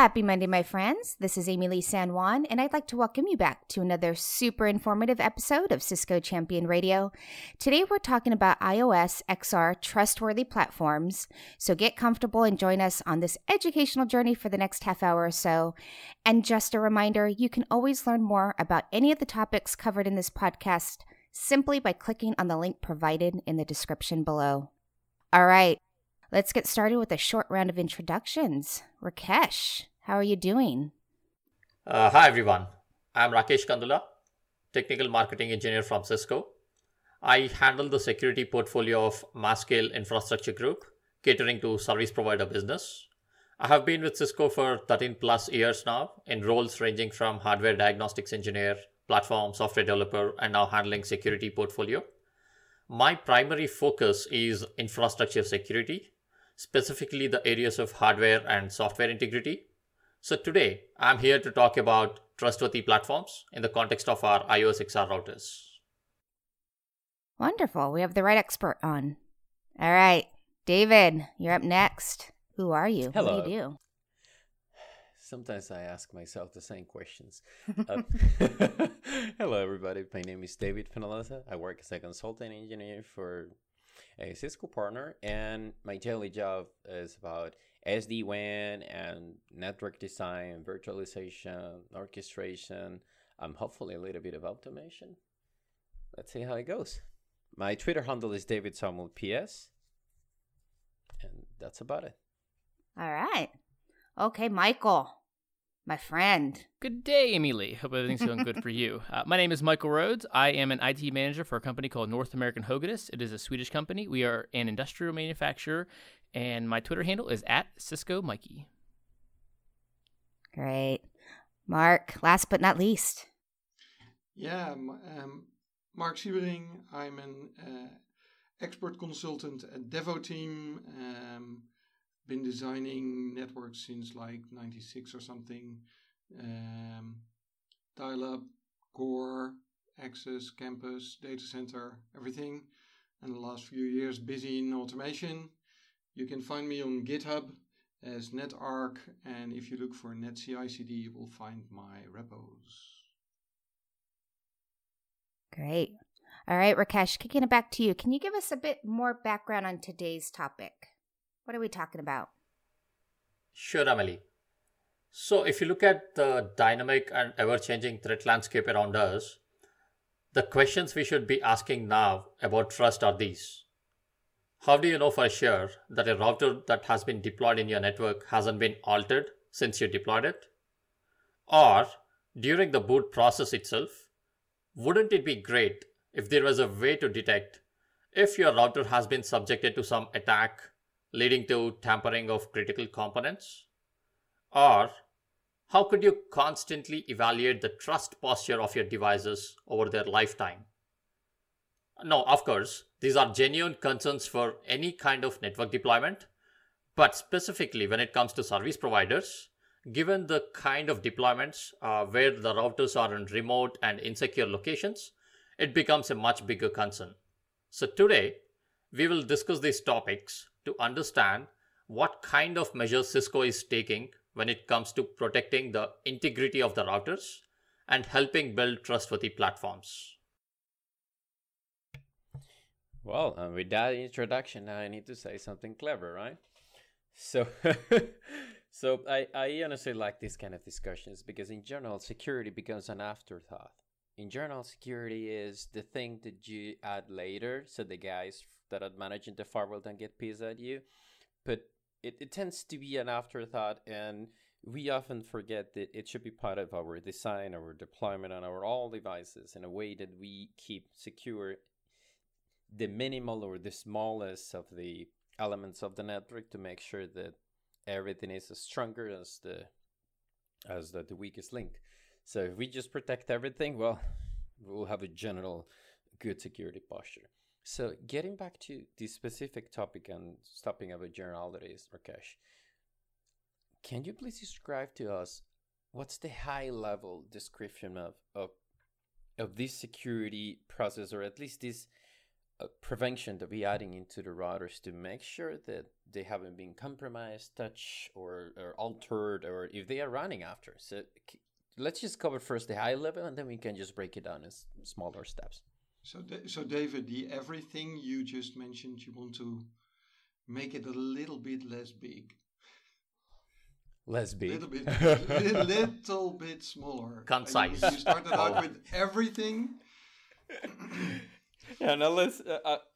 Happy Monday, my friends. This is Amy Lee San Juan, and I'd like to welcome you back to another super informative episode of Cisco Champion Radio. Today, we're talking about IOS XR trustworthy platforms, so get comfortable and join us on this educational journey for the next half hour or so. And just a reminder, you can always learn more about any of the topics covered in this podcast simply by clicking on the link provided in the description below. All right. Let's get started with a short round of introductions. Rakesh, how are you doing? Hi, everyone. I'm Rakesh Kandula, Technical Marketing Engineer from Cisco. I handle the security portfolio of MassScale Infrastructure Group, catering to service provider business. I have been with Cisco for 13 plus years now in roles ranging from hardware diagnostics engineer, platform software developer, and now handling security portfolio. My primary focus is infrastructure security, specifically the areas of hardware and software integrity. So today, I'm here to talk about trustworthy platforms in the context of our IOS XR routers. Wonderful. We have the right expert on. All right, David, you're up next. Who are you? Hello. What do you do? Sometimes I ask myself the same questions. Hello, everybody. My name is David Peñalosa. I work as a consultant engineer for a Cisco partner, and my daily job is about SD-WAN and network design, virtualization, orchestration, hopefully a little bit of automation. Let's see how it goes. My Twitter handle is DavidSumelPS, and that's about it. All right. Okay, Michael, my friend. Good day, Emily. Hope everything's going good for you. My name is Michael Rhodes. I am an IT manager for a company called North American Hoganus. It is a Swedish company. We are an industrial manufacturer, and my Twitter handle is @CiscoMikey. Great. Mark, last but not least. Yeah, Mark Siebering. I'm an expert consultant at Devoteam. Been designing networks since like 96 or something. Dial-up, core, access, campus, data center, everything. And the last few years busy in automation. You can find me on GitHub as NetArc, and if you look for NetCI/CD, you will find my repos. Great. All right, Rakesh, kicking it back to you. Can you give us a bit more background on today's topic? What are we talking about? Sure, Emily. So if you look at the dynamic and ever-changing threat landscape around us, the questions we should be asking now about trust are these. How do you know for sure that a router that has been deployed in your network hasn't been altered since you deployed it? Or during the boot process itself, wouldn't it be great if there was a way to detect if your router has been subjected to some attack leading to tampering of critical components? Or how could you constantly evaluate the trust posture of your devices over their lifetime? Now, of course, these are genuine concerns for any kind of network deployment, but specifically when it comes to service providers, given the kind of deployments where the routers are in remote and insecure locations, it becomes a much bigger concern. So today, we will discuss these topics to understand what kind of measures Cisco is taking when it comes to protecting the integrity of the routers and helping build trustworthy platforms. Well, and with that introduction, I need to say something clever, right? So, I honestly like these kind of discussions because in general, security becomes an afterthought. In general, security is the thing that you add later, so the guys that are managing the firewall don't get pissed at you, but it tends to be an afterthought, and we often forget that it should be part of our design, our deployment on our all devices in a way that we keep secure the minimal or the smallest of the elements of the network to make sure that everything is as stronger as the weakest link. So if we just protect everything, well, we'll have a general good security posture. So getting back to the specific topic and stopping about generalities, Rakesh, can you please describe to us what's the high-level description of this security process, or at least this prevention that we're adding into the routers to make sure that they haven't been compromised, touched, or altered, or if they are running after. So let's just cover first the high level, and then we can just break it down as smaller steps. So David, the everything you just mentioned, you want to make it a little bit less big. Less big. Little bit smaller. Concise. You started out with everything. Yeah, now let's.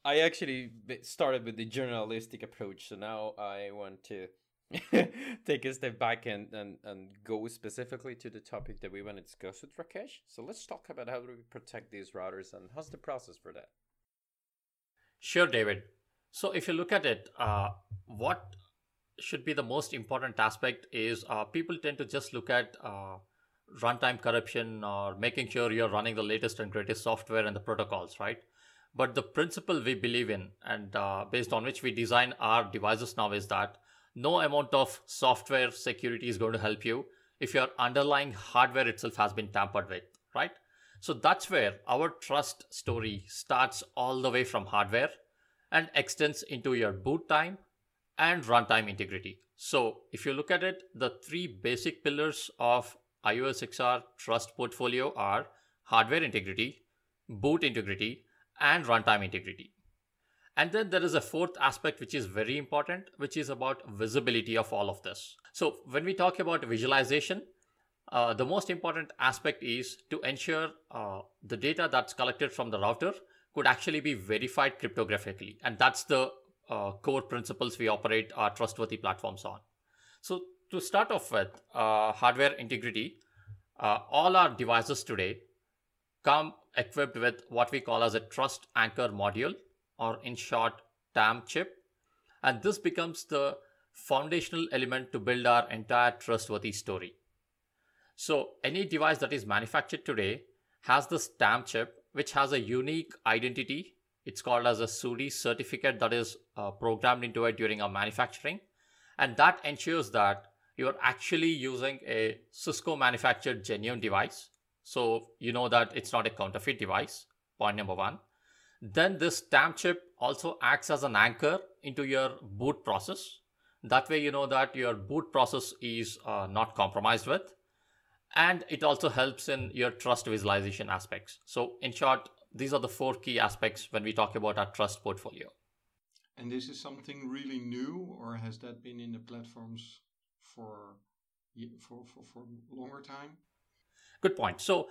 I actually started with the generalistic approach, so now I want to take a step back and go specifically to the topic that we want to discuss with Rakesh. So let's talk about how do we protect these routers and how's the process for that. Sure, David. So if you look at it, what should be the most important aspect is people tend to just look at runtime corruption or making sure you're running the latest and greatest software and the protocols, right? But the principle we believe in and based on which we design our devices now is that no amount of software security is going to help you if your underlying hardware itself has been tampered with, right? So that's where our trust story starts all the way from hardware and extends into your boot time and runtime integrity. So if you look at it, the three basic pillars of IOS XR trust portfolio are hardware integrity, boot integrity, and runtime integrity. And then there is a fourth aspect which is very important, which is about visibility of all of this. So when we talk about visualization, the most important aspect is to ensure the data that's collected from the router could actually be verified cryptographically. And that's the core principles we operate our trustworthy platforms on. So to start off with hardware integrity, all our devices today come equipped with what we call as a trust anchor module, or in short, TAM chip. And this becomes the foundational element to build our entire trustworthy story. So any device that is manufactured today has this TAM chip, which has a unique identity. It's called as a SUDI certificate that is programmed into it during our manufacturing. And that ensures that you're actually using a Cisco manufactured genuine device. So you know that it's not a counterfeit device, point number one. Then this TAM chip also acts as an anchor into your boot process. That way you know that your boot process is not compromised with. And it also helps in your trust visualization aspects. So in short, these are the four key aspects when we talk about our trust portfolio. And this is something really new, or has that been in the platforms for longer time? Good point. So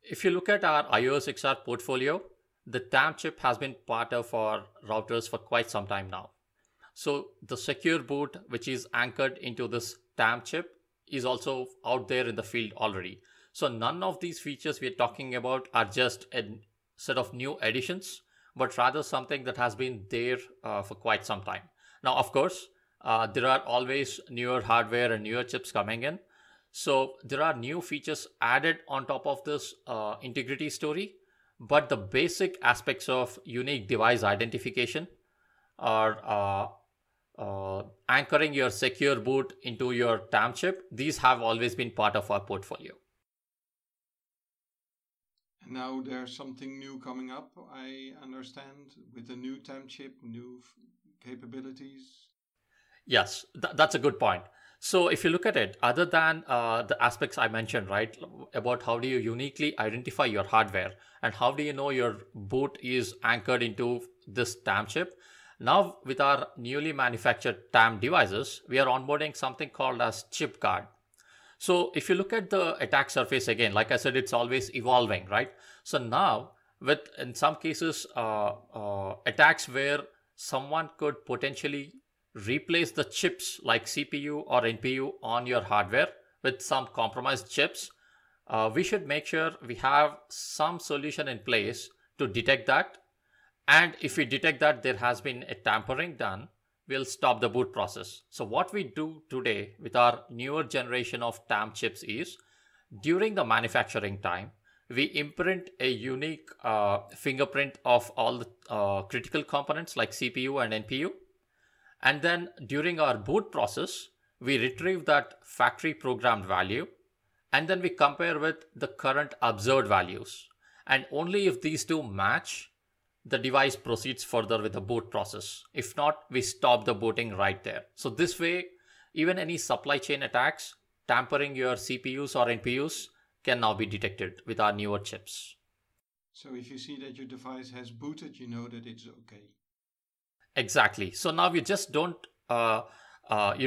if you look at our IOS XR portfolio, the TAM chip has been part of our routers for quite some time now. So the secure boot, which is anchored into this TAM chip, is also out there in the field already. So none of these features we're talking about are just a set of new additions, but rather something that has been there for quite some time. Now, of course, there are always newer hardware and newer chips coming in. So there are new features added on top of this integrity story, but the basic aspects of unique device identification are anchoring your secure boot into your TAM chip. These have always been part of our portfolio. Now there's something new coming up, I understand, with the new TAM chip, new capabilities. Yes, that's a good point. So if you look at it, other than the aspects I mentioned, right, about how do you uniquely identify your hardware and how do you know your boot is anchored into this TAM chip, now with our newly manufactured TAM devices, we are onboarding something called as chip card. So if you look at the attack surface again, like I said, it's always evolving, right? So now with, in some cases, attacks where someone could potentially replace the chips like CPU or NPU on your hardware with some compromised chips, we should make sure we have some solution in place to detect that. And if we detect that there has been a tampering done, we'll stop the boot process. So what we do today with our newer generation of TAM chips is during the manufacturing time, we imprint a unique fingerprint of all the critical components like CPU and NPU. And then during our boot process, we retrieve that factory programmed value. And then we compare with the current observed values. And only if these two match, the device proceeds further with the boot process. If not, we stop the booting right there. So this way, even any supply chain attacks tampering your CPUs or NPUs can now be detected with our newer chips. So if you see that your device has booted, you know that it's okay. Exactly. So now you just don't just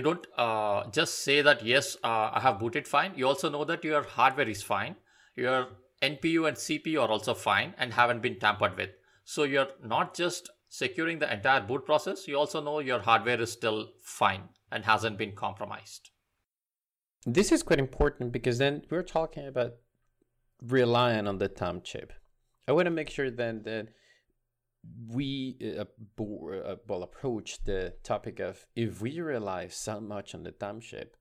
say that, yes, I have booted fine. You also know that your hardware is fine. Your NPU and CPU are also fine and haven't been tampered with. So you're not just securing the entire boot process. You also know your hardware is still fine and hasn't been compromised. This is quite important because then we're talking about relying on the TAM chip. I want to make sure then that we approach the topic of, if we rely so much on the TAM chip,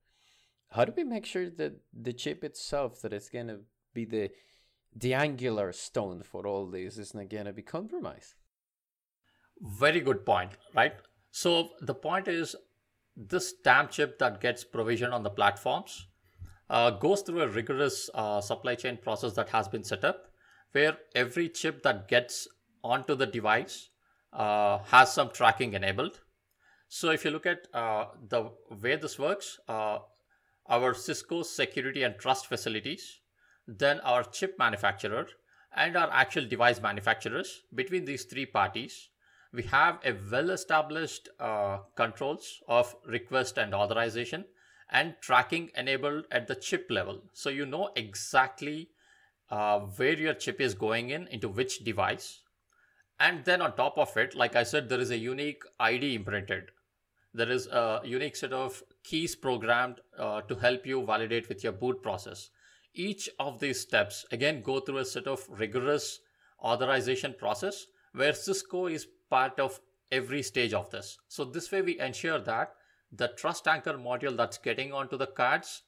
how do we make sure that the chip itself, that it's going to be the angular stone for all this, is not going to be compromised? Very good point, right? So the point is, this TAM chip that gets provisioned on the platforms goes through a rigorous supply chain process that has been set up, where every chip that gets onto the device has some tracking enabled. So if you look at the way this works, our Cisco security and trust facilities, then our chip manufacturer and our actual device manufacturers, between these three parties, we have a well-established controls of request and authorization and tracking enabled at the chip level. So you know exactly where your chip is going in, into which device. And then on top of it, like I said, there is a unique ID imprinted. There is a unique set of keys programmed to help you validate with your boot process. Each of these steps, again, go through a set of rigorous authorization process where Cisco is part of every stage of this. So this way we ensure that the trust anchor module that's getting onto the cards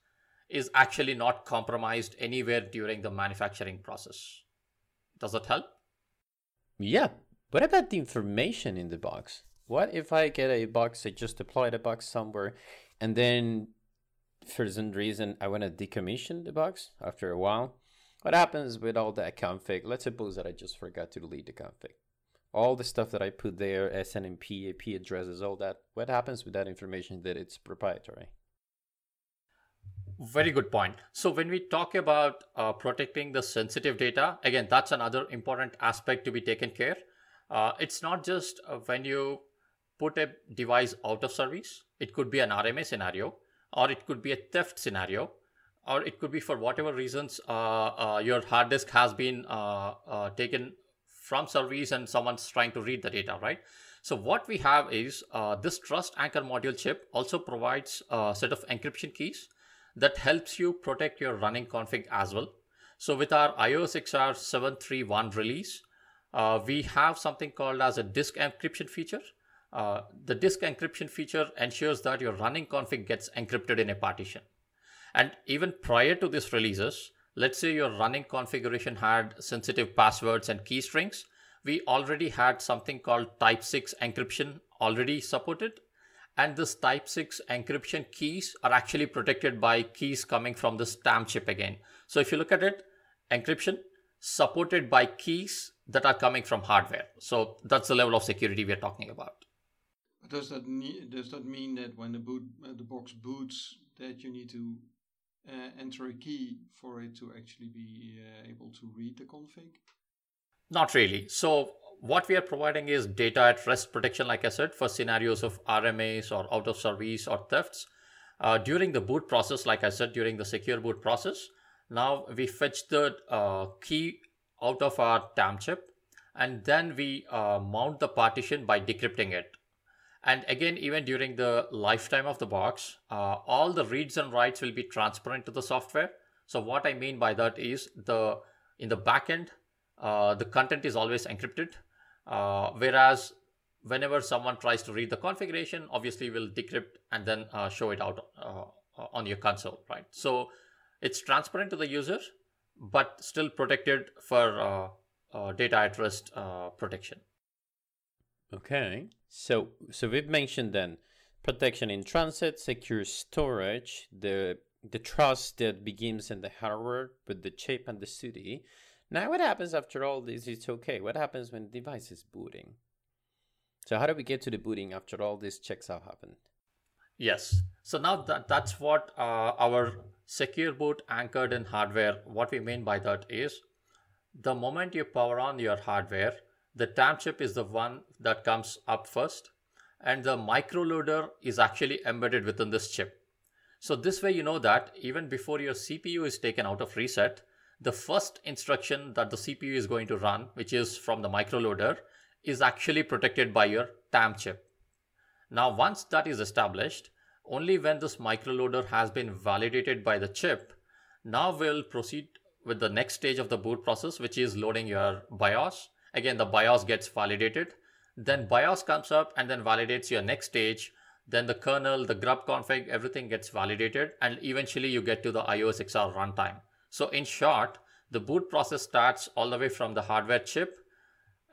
is actually not compromised anywhere during the manufacturing process. Does that help? Yeah. What about the information in the box? What if I get a box, I just deploy the box somewhere, and then for some reason I want to decommission the box after a while? What happens with all that config? Let's suppose that I just forgot to delete the config. All the stuff that I put there, SNMP, IP addresses, all that, what happens with that information that it's proprietary? Very good point. So when we talk about protecting the sensitive data, again, that's another important aspect to be taken care. It's not just when you put a device out of service. It could be an RMA scenario, or it could be a theft scenario, or it could be for whatever reasons your hard disk has been taken from service and someone's trying to read the data, right? So what we have is this Trust Anchor module chip also provides a set of encryption keys that helps you protect your running config as well. So with our IOS XR 731 release, we have something called as a disk encryption feature. The disk encryption feature ensures that your running config gets encrypted in a partition. And even prior to these releases, let's say your running configuration had sensitive passwords and key strings. We already had something called Type 6 encryption already supported. And this Type 6 encryption keys are actually protected by keys coming from this TAM chip again. So if you look at it, encryption supported by keys that are coming from hardware. So that's the level of security we're talking about. Does that mean that when the box boots, that you need to enter a key for it to actually be able to read the config? Not really. So what we are providing is data at rest protection, like I said, for scenarios of RMAs or out of service or thefts. During the boot process, like I said, during the secure boot process, now we fetch the key out of our TAM chip, and then we mount the partition by decrypting it. And again, even during the lifetime of the box, all the reads and writes will be transparent to the software. So what I mean by that is, in the backend, the content is always encrypted. Whereas whenever someone tries to read the configuration, obviously we'll decrypt and then show it out on your console, right? So it's transparent to the user, but still protected for data at rest protection. Okay, so we've mentioned then protection in transit, secure storage, the trust that begins in the hardware with the chip and the SUDI. Now what happens after all this is okay? What happens when the device is booting? So how do we get to the booting after all these checks have happened? Yes. So now that's what our secure boot anchored in hardware, what we mean by that is the moment you power on your hardware, the TAM chip is the one that comes up first, and the microloader is actually embedded within this chip. So this way you know that even before your CPU is taken out of reset, the first instruction that the CPU is going to run, which is from the microloader, is actually protected by your TAM chip. Now once that is established, only when this microloader has been validated by the chip, now we'll proceed with the next stage of the boot process, which is loading your BIOS. Again, the BIOS gets validated, then BIOS comes up and then validates your next stage. Then the kernel, the grub config, everything gets validated, and eventually you get to the IOS XR runtime. So in short, the boot process starts all the way from the hardware chip,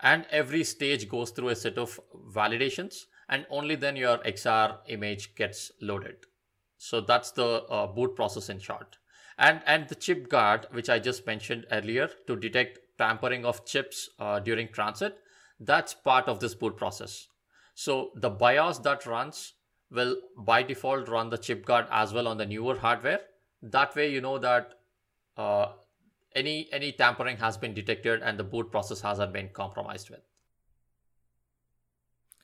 and every stage goes through a set of validations, and only then your XR image gets loaded. So that's the boot process in short. And the chip guard, which I just mentioned earlier, to detect tampering of chips during transit, that's part of this boot process. So the BIOS that runs will by default run the chip guard as well on the newer hardware. That way you know that any tampering has been detected and the boot process hasn't been compromised with.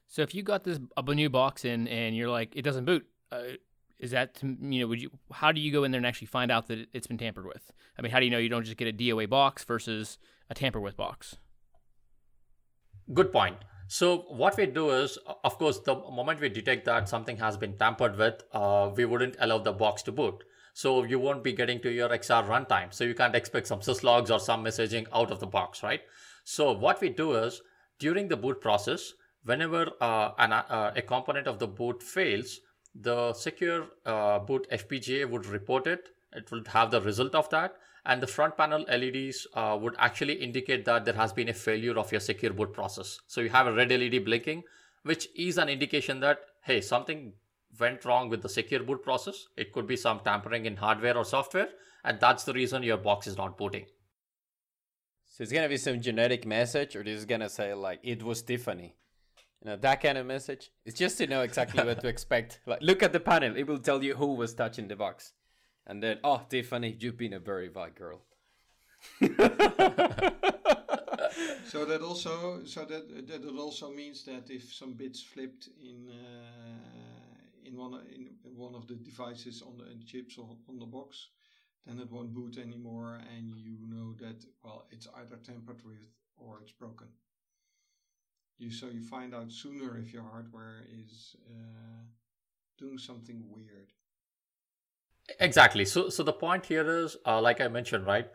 So if you got this a new box in and you're like, it doesn't boot, is that, you know, how do you go in there and actually find out that it's been tampered with? I mean, how do you know you don't just get a DOA box versus a tamper with box? Good point. So what we do is, of course, the moment we detect that something has been tampered with, we wouldn't allow the box to boot. So you won't be getting to your XR runtime. So you can't expect some syslogs or some messaging out of the box, right? So what we do is, during the boot process, whenever a component of the boot fails, the secure boot FPGA would report it. It would have the result of that. And the front panel LEDs would actually indicate that there has been a failure of your secure boot process. So you have a red LED blinking, which is an indication that, hey, something went wrong with the secure boot process. It could be some tampering in hardware or software, and that's the reason your box is not booting. So it's going to be some generic message, or this is going to say, like, it was Tiffany. You know, that kind of message. It's just to know exactly what to expect. Like, look at the panel. It will tell you who was touching the box. And then, oh, Tiffany, you've been a very bad girl. so that also means that if some bits flipped in one of the devices on the chips or on the box, then it won't boot anymore, and you know that, well, it's either tampered with or it's broken. So you find out sooner if your hardware is doing something weird. Exactly. So the point here is, like I mentioned, right?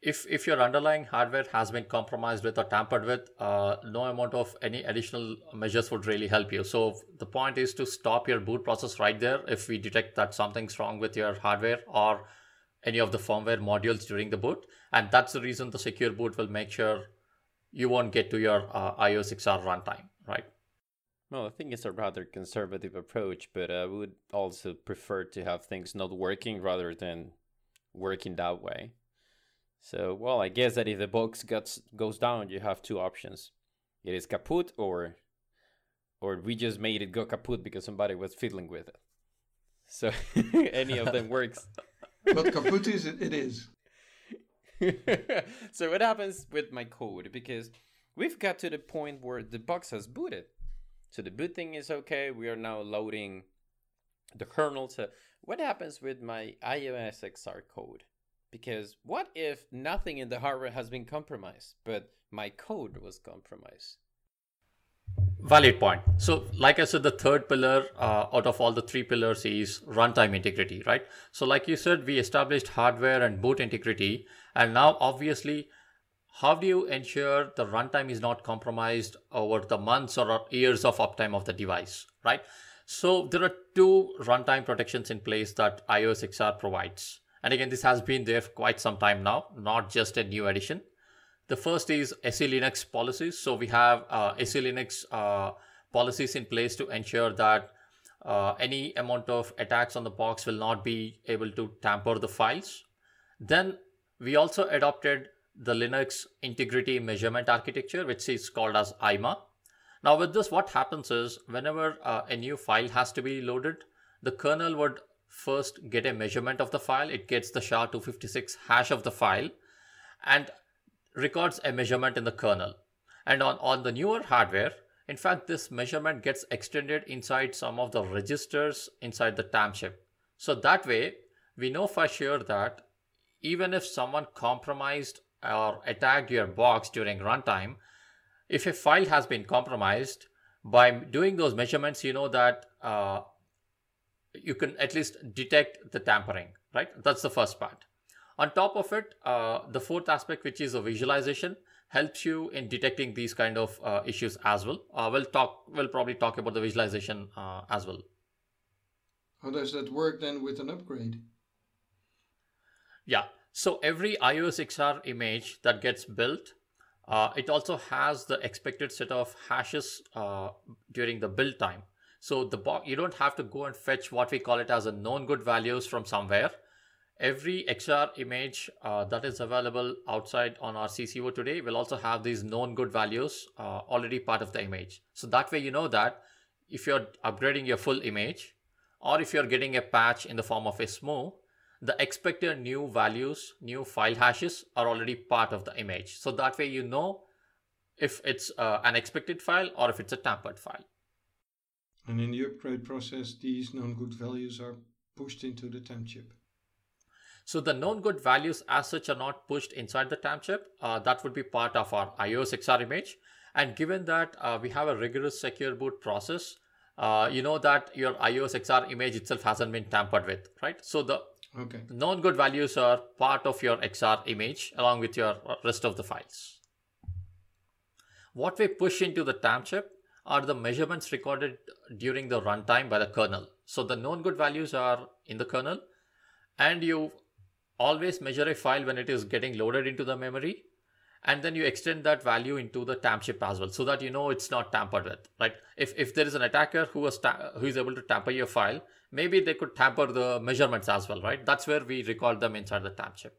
If your underlying hardware has been compromised with or tampered with, no amount of any additional measures would really help you. So the point is to stop your boot process right there if we detect that something's wrong with your hardware or any of the firmware modules during the boot. And that's the reason the secure boot will make sure you won't get to your IOS XR runtime, right? Well, I think it's a rather conservative approach, but I would also prefer to have things not working rather than working that way. So, well, I guess that if the box goes down, you have two options. It is kaput, or we just made it go kaput because somebody was fiddling with it. So any of them works. But kaput is it is. So what happens with my code? Because we've got to the point where the box has booted. So the boot thing is okay. We are now loading the kernel. So what happens with my IOS XR code? Because what if nothing in the hardware has been compromised, but my code was compromised? Valid point. So like I said, the third pillar out of all the three pillars is runtime integrity, right? So like you said, we established hardware and boot integrity. And now obviously, how do you ensure the runtime is not compromised over the months or years of uptime of the device, right? So there are two runtime protections in place that IOS XR provides. And again, this has been there for quite some time now, not just a new addition. The first is SELinux policies. So we have SELinux policies in place to ensure that any amount of attacks on the box will not be able to tamper the files. Then we also adopted the Linux Integrity Measurement Architecture, which is called as IMA. Now with this, what happens is whenever a new file has to be loaded, the kernel would first get a measurement of the file. It gets the SHA-256 hash of the file and records a measurement in the kernel. And on the newer hardware, in fact, this measurement gets extended inside some of the registers inside the TAM chip. So that way, we know for sure that even if someone compromised or attacked your box during runtime, if a file has been compromised, by doing those measurements, you know that you can at least detect the tampering, right? That's the first part. On top of it, the fourth aspect, which is a visualization, helps you in detecting these kind of issues as well. We'll probably talk about the visualization as well. How does that work then with an upgrade? Yeah, so every iOS XR image that gets built, it also has the expected set of hashes during the build time. So the you don't have to go and fetch what we call it as a known good values from somewhere. Every XR image that is available outside on our CCO today will also have these known good values already part of the image. So that way you know that if you're upgrading your full image or if you're getting a patch in the form of a SMU, the expected new values, new file hashes are already part of the image. So that way you know if it's an expected file or if it's a tampered file. And in the upgrade process, these known good values are pushed into the TAM chip. So the known good values as such are not pushed inside the TAM chip. That would be part of our iOS XR image. And given that we have a rigorous secure boot process, you know that your iOS XR image itself hasn't been tampered with, right? So the known good values are part of your XR image along with your rest of the files. What we push into the TAM chip are the measurements recorded during the runtime by the kernel. So the known good values are in the kernel, and you always measure a file when it is getting loaded into the memory, and then you extend that value into the TAM chip as well, so that you know it's not tampered with, right? If there is an attacker who is able to tamper your file, maybe they could tamper the measurements as well, right? That's where we record them inside the TAM chip.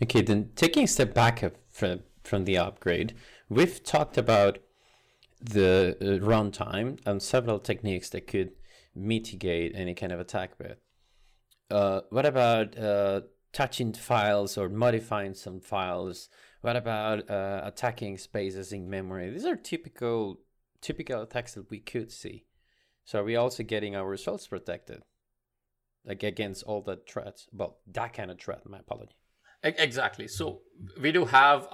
Okay, then taking a step back from the upgrade, we've talked about the runtime and several techniques that could mitigate any kind of attack path. What about touching files or modifying some files? What about attacking spaces in memory? These are typical attacks that we could see. So are we also getting our results protected, like against all the threats? Well, that kind of threat, my apology. Exactly. So we do have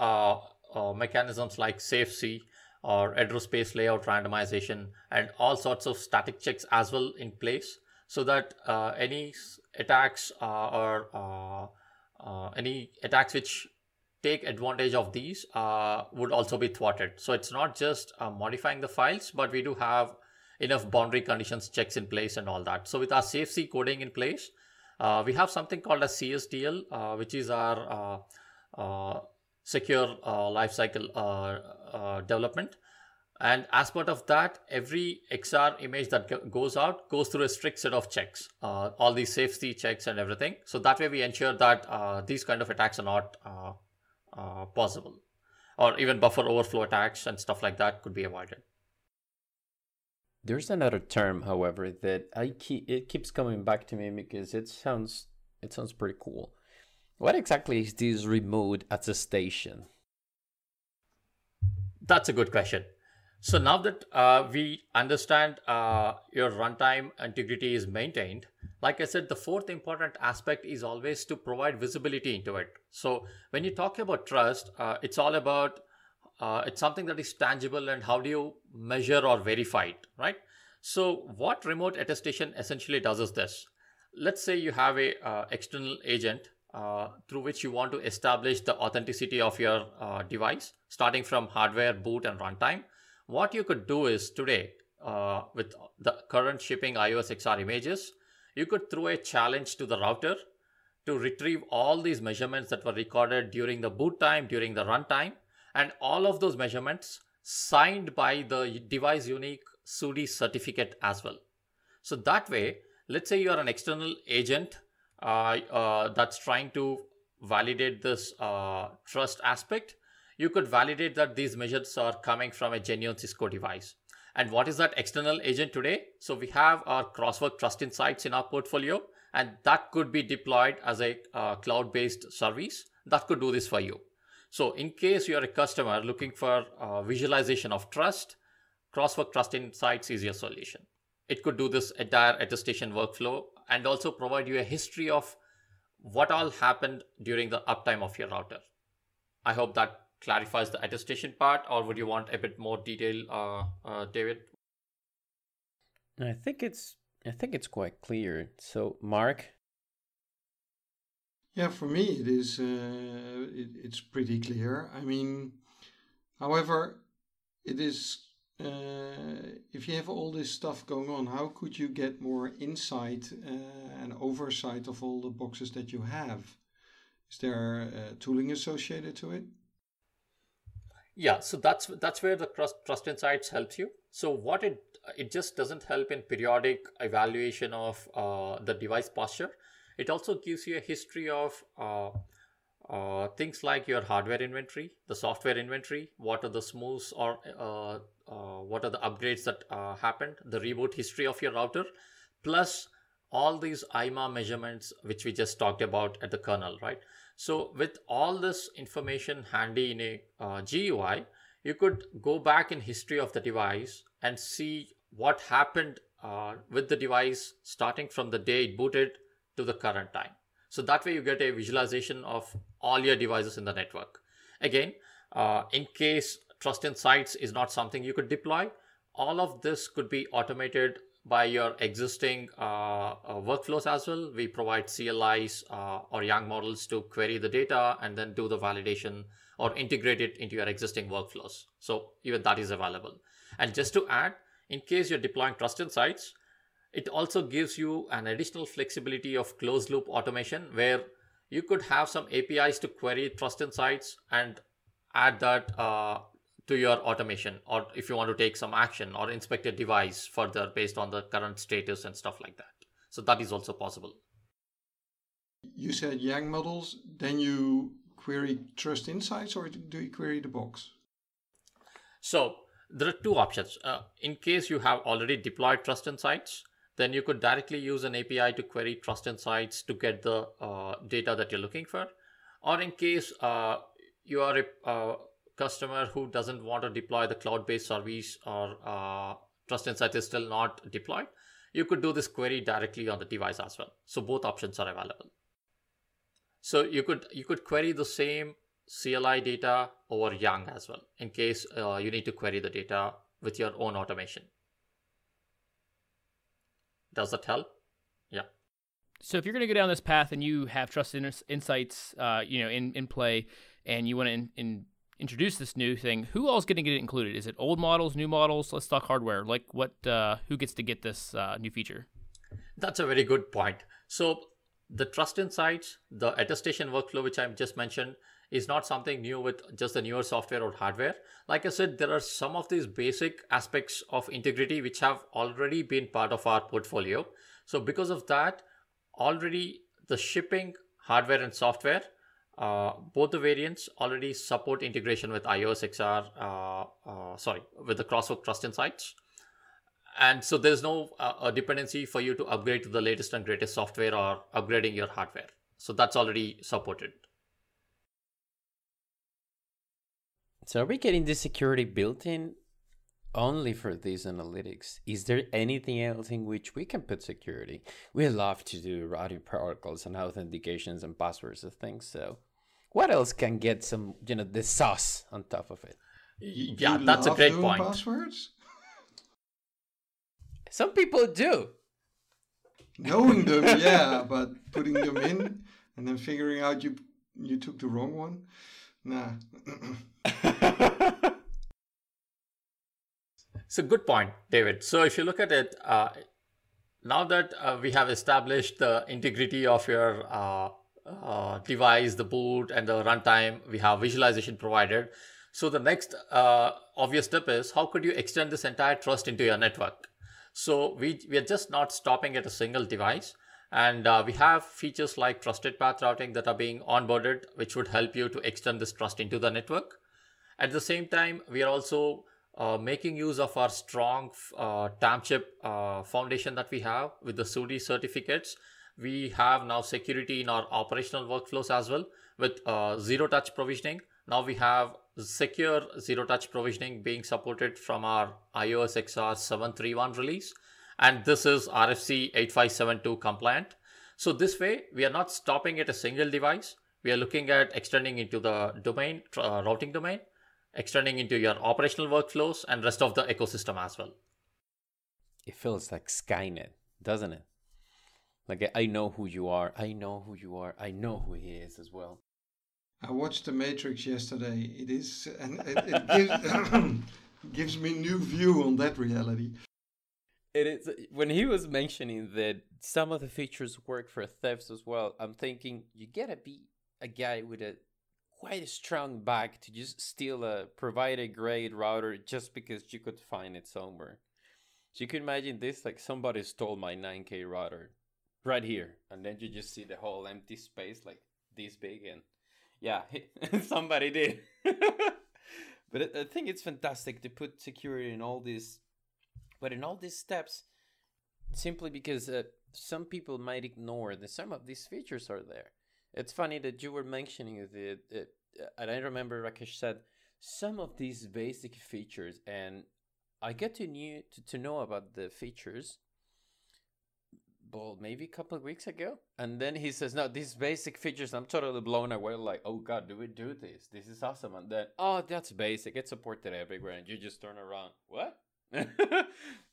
mechanisms like Safe-C or address-space layout randomization and all sorts of static checks as well in place, so that any attacks any attacks which take advantage of these would also be thwarted. So it's not just modifying the files, but we do have enough boundary conditions checks in place and all that. So with our Safe-C coding in place, we have something called a CSDL, which is our secure lifecycle development. And as part of that, every XR image that goes out goes through a strict set of checks, all these safety checks and everything. So that way we ensure that these kind of attacks are not possible, or even buffer overflow attacks and stuff like that could be avoided. There's another term, however, that it keeps coming back to me because it sounds pretty cool. What exactly is this remote attestation? That's a good question. So now that we understand your runtime integrity is maintained, like I said, the fourth important aspect is always to provide visibility into it. So when you talk about trust, it's all about, it's something that is tangible, and how do you measure or verify it, right? So what remote attestation essentially does is this. Let's say you have a external agent through which you want to establish the authenticity of your device, starting from hardware, boot, and runtime. What you could do is today, with the current shipping iOS XR images, you could throw a challenge to the router to retrieve all these measurements that were recorded during the boot time, during the runtime, and all of those measurements signed by the device unique SUDI certificate as well. So that way, let's say you are an external agent that's trying to validate this trust aspect, you could validate that these measures are coming from a genuine Cisco device. And what is that external agent today? So we have our Crosswork Trust Insights in our portfolio, and that could be deployed as a cloud-based service that could do this for you. So in case you're a customer looking for visualization of trust, Crosswork Trust Insights is your solution. It could do this entire attestation workflow and also provide you a history of what all happened during the uptime of your router. I hope that clarifies the attestation part, or would you want a bit more detail, David? I think it's quite clear. So, Mark? Yeah, for me it is. It's pretty clear. I mean, however, it is. If you have all this stuff going on, how could you get more insight and oversight of all the boxes that you have? Is there tooling associated to it? Yeah, so that's where the Trust Insights helps you. So what it just doesn't help in periodic evaluation of the device posture. It also gives you a history of things like your hardware inventory, the software inventory, what are the smooths or what are the upgrades that happened, the reboot history of your router, plus all these IMA measurements which we just talked about at the kernel, right? So with all this information handy in a GUI, you could go back in history of the device and see what happened with the device starting from the day it booted to the current time. So that way you get a visualization of all your devices in the network. Again, in case Trust Insights is not something you could deploy, all of this could be automated by your existing workflows as well. We provide CLIs or YANG models to query the data and then do the validation or integrate it into your existing workflows. So even that is available. And just to add, in case you're deploying Trust Insights, it also gives you an additional flexibility of closed loop automation where you could have some APIs to query Trust Insights and add that to your automation, or if you want to take some action or inspect a device further based on the current status and stuff like that. So that is also possible. You said YANG models, then you query Trust Insights, or do you query the box? So there are two options. In case you have already deployed Trust Insights, then you could directly use an API to query Trust Insights to get the data that you're looking for. Or in case you are a customer who doesn't want to deploy the cloud-based service, or Trust Insights is still not deployed, you could do this query directly on the device as well. So both options are available. So you could query the same CLI data over YANG as well, in case you need to query the data with your own automation. Does that help? Yeah. So if you're going to go down this path and you have Trust Insights, in play, and you want to introduce this new thing, who all is going to get it included? Is it old models, new models? Let's talk hardware. Like what? Who gets to get this new feature? That's a very good point. So the Trust Insights, the attestation workflow, which I just mentioned, is not something new with just the newer software or hardware. Like I said, there are some of these basic aspects of integrity which have already been part of our portfolio. So because of that, already the shipping hardware and software, both the variants already support integration with IOS XR, with the Crosswork Trust Insights. And so there's no dependency for you to upgrade to the latest and greatest software or upgrading your hardware. So that's already supported. So are we getting this security built in only for these analytics? Is there anything else in which we can put security? We love to do routing protocols and authentications and passwords and things. So what else can get some, the sauce on top of it? Yeah, that's a great point. Passwords? Some people do. Knowing them, yeah, but putting them in and then figuring out you took the wrong one? Nah. It's a good point, David. So if you look at it, now that we have established the integrity of your device, the boot and the runtime, we have visualization provided. So the next obvious step is, how could you extend this entire trust into your network? So we are just not stopping at a single device. And we have features like trusted path routing that are being onboarded, which would help you to extend this trust into the network. At the same time, we are also making use of our strong TAM chip foundation that we have with the SUDI certificates. We have now security in our operational workflows as well with zero-touch provisioning. Now we have secure zero-touch provisioning being supported from our IOS XR 731 release. And this is RFC 8572 compliant. So this way, we are not stopping at a single device. We are looking at extending into the domain, routing domain, extending into your operational workflows and rest of the ecosystem as well. It feels like Skynet, doesn't it? Like, I know who you are. I know who you are. I know who he is as well. I watched The Matrix yesterday. It is, and it gives, gives me new view on that reality. It is, when he was mentioning that some of the features work for thefts as well, I'm thinking you gotta be a guy with a quite a strong back to just steal a provider grade router just because you could find it somewhere. So you can imagine this, like somebody stole my 9K router right here, and then you just see the whole empty space like this big, and yeah, somebody did. But I think it's fantastic to put security in all these. But in all these steps, simply because some people might ignore that some of these features are there. It's funny that you were mentioning that, and I remember Rakesh said, some of these basic features, and I get to know about the features, well, maybe a couple of weeks ago. And then he says, no, these basic features, I'm totally blown away, like, oh God, do we do this? This is awesome. And then, oh, that's basic. It's supported everywhere. And you just turn around. What?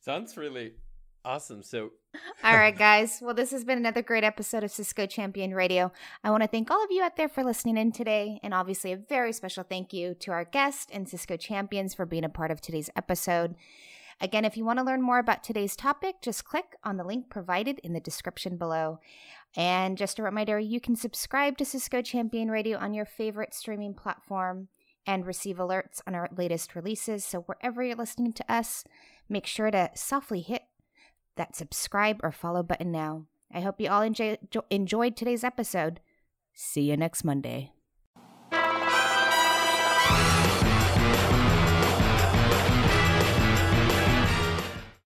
Sounds really awesome. So all right, guys, well, this has been another great episode of Cisco Champion Radio. I want to thank all of you out there for listening in today, and obviously a very special thank you to our guest and Cisco Champions for being a part of today's episode. Again, if you want to learn more about today's topic, just click on the link provided in the description below. And just a reminder, you can subscribe to Cisco Champion Radio on your favorite streaming platform and receive alerts on our latest releases. So wherever you're listening to us, make sure to softly hit that subscribe or follow button now. I hope you all enjoyed today's episode. See you next Monday.